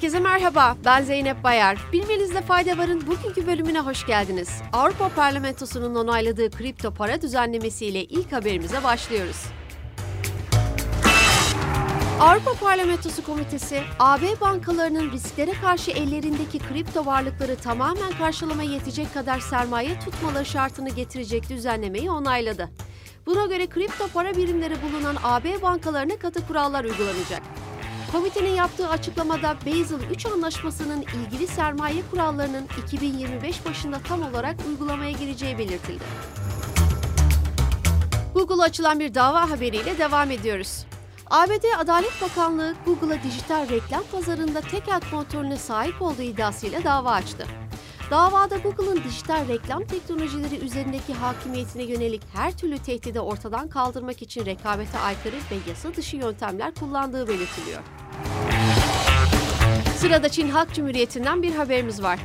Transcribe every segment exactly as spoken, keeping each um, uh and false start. Herkese merhaba, ben Zeynep Bayar. Bilmenizde fayda varın bugünkü bölümüne hoş geldiniz. Avrupa Parlamentosu'nun onayladığı kripto para düzenlemesiyle ilk haberimize başlıyoruz. Avrupa Parlamentosu Komitesi, A B bankalarının risklere karşı ellerindeki kripto varlıkları tamamen karşılamaya yetecek kadar sermaye tutmaları şartını getirecek düzenlemeyi onayladı. Buna göre kripto para birimleri bulunan A B bankalarına katı kurallar uygulanacak. Komitenin yaptığı açıklamada Basel üç anlaşmasının ilgili sermaye kurallarının iki bin yirmi beş başında tam olarak uygulamaya gireceği belirtildi. Google'a açılan bir dava haberiyle devam ediyoruz. A B D Adalet Bakanlığı, Google'a dijital reklam pazarında tek ad kontrolüne sahip olduğu iddiasıyla dava açtı. Davada Google'ın dijital reklam teknolojileri üzerindeki hakimiyetine yönelik her türlü tehdidi ortadan kaldırmak için rekabete aykırı ve yasa dışı yöntemler kullandığı belirtiliyor. Sırada Çin Halk Cumhuriyeti'nden bir haberimiz var.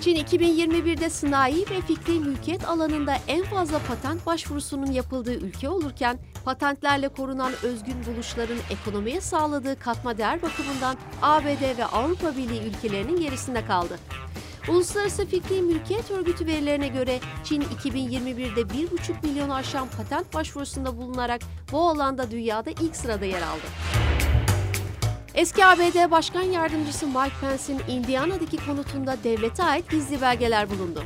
Çin iki bin yirmi bir'de sanayi ve fikri mülkiyet alanında en fazla patent başvurusunun yapıldığı ülke olurken, patentlerle korunan özgün buluşların ekonomiye sağladığı katma değer bakımından A B D ve Avrupa Birliği ülkelerinin gerisinde kaldı. Uluslararası Fikri Mülkiyet Örgütü verilerine göre Çin iki bin yirmi bir'de bir buçuk milyonu aşan patent başvurusunda bulunarak bu alanda dünyada ilk sırada yer aldı. Eski A B D Başkan Yardımcısı Mike Pence'in Indiana'daki konutunda devlete ait gizli belgeler bulundu.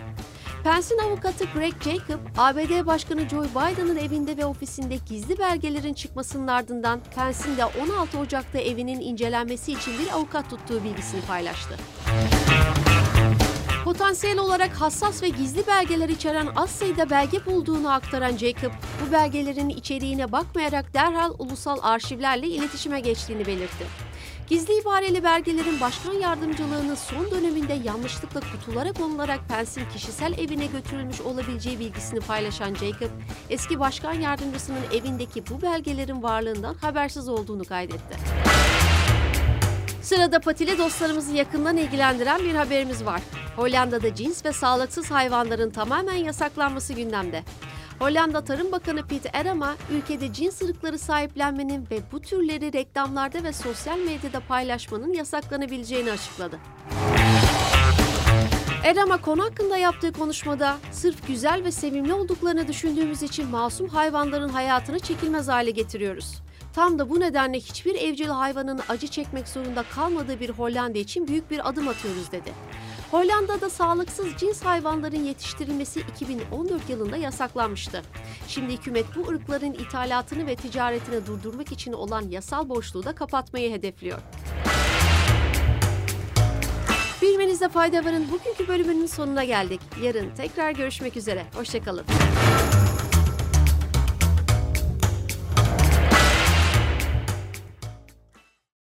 Pence'in avukatı Greg Jacob, A B D Başkanı Joe Biden'ın evinde ve ofisinde gizli belgelerin çıkmasının ardından Pence'in de on altı Ocak'ta evinin incelenmesi için bir avukat tuttuğu bilgisini paylaştı. Potansiyel olarak hassas ve gizli belgeler içeren az sayıda belge bulduğunu aktaran Jacob, bu belgelerin içeriğine bakmayarak derhal ulusal arşivlerle iletişime geçtiğini belirtti. Gizli ibareli belgelerin başkan yardımcılığının son döneminde yanlışlıkla kutulara konularak Pence'in kişisel evine götürülmüş olabileceği bilgisini paylaşan Jacob, eski başkan yardımcısının evindeki bu belgelerin varlığından habersiz olduğunu kaydetti. Sırada patili dostlarımızı yakından ilgilendiren bir haberimiz var. Hollanda'da cins ve sağlıksız hayvanların tamamen yasaklanması gündemde. Hollanda Tarım Bakanı Piet Erema, ülkede cins ırkları sahiplenmenin ve bu türleri reklamlarda ve sosyal medyada paylaşmanın yasaklanabileceğini açıkladı. Erema konu hakkında yaptığı konuşmada, sırf güzel ve sevimli olduklarını düşündüğümüz için masum hayvanların hayatını çekilmez hale getiriyoruz. Tam da bu nedenle hiçbir evcil hayvanın acı çekmek zorunda kalmadığı bir Hollanda için büyük bir adım atıyoruz dedi. Hollanda'da sağlıksız cins hayvanların yetiştirilmesi iki bin on dört yılında yasaklanmıştı. Şimdi hükümet bu ırkların ithalatını ve ticaretini durdurmak için olan yasal boşluğu da kapatmayı hedefliyor. Bilmenizde fayda varın bugünkü bölümünün sonuna geldik. Yarın tekrar görüşmek üzere. Hoşça kalın.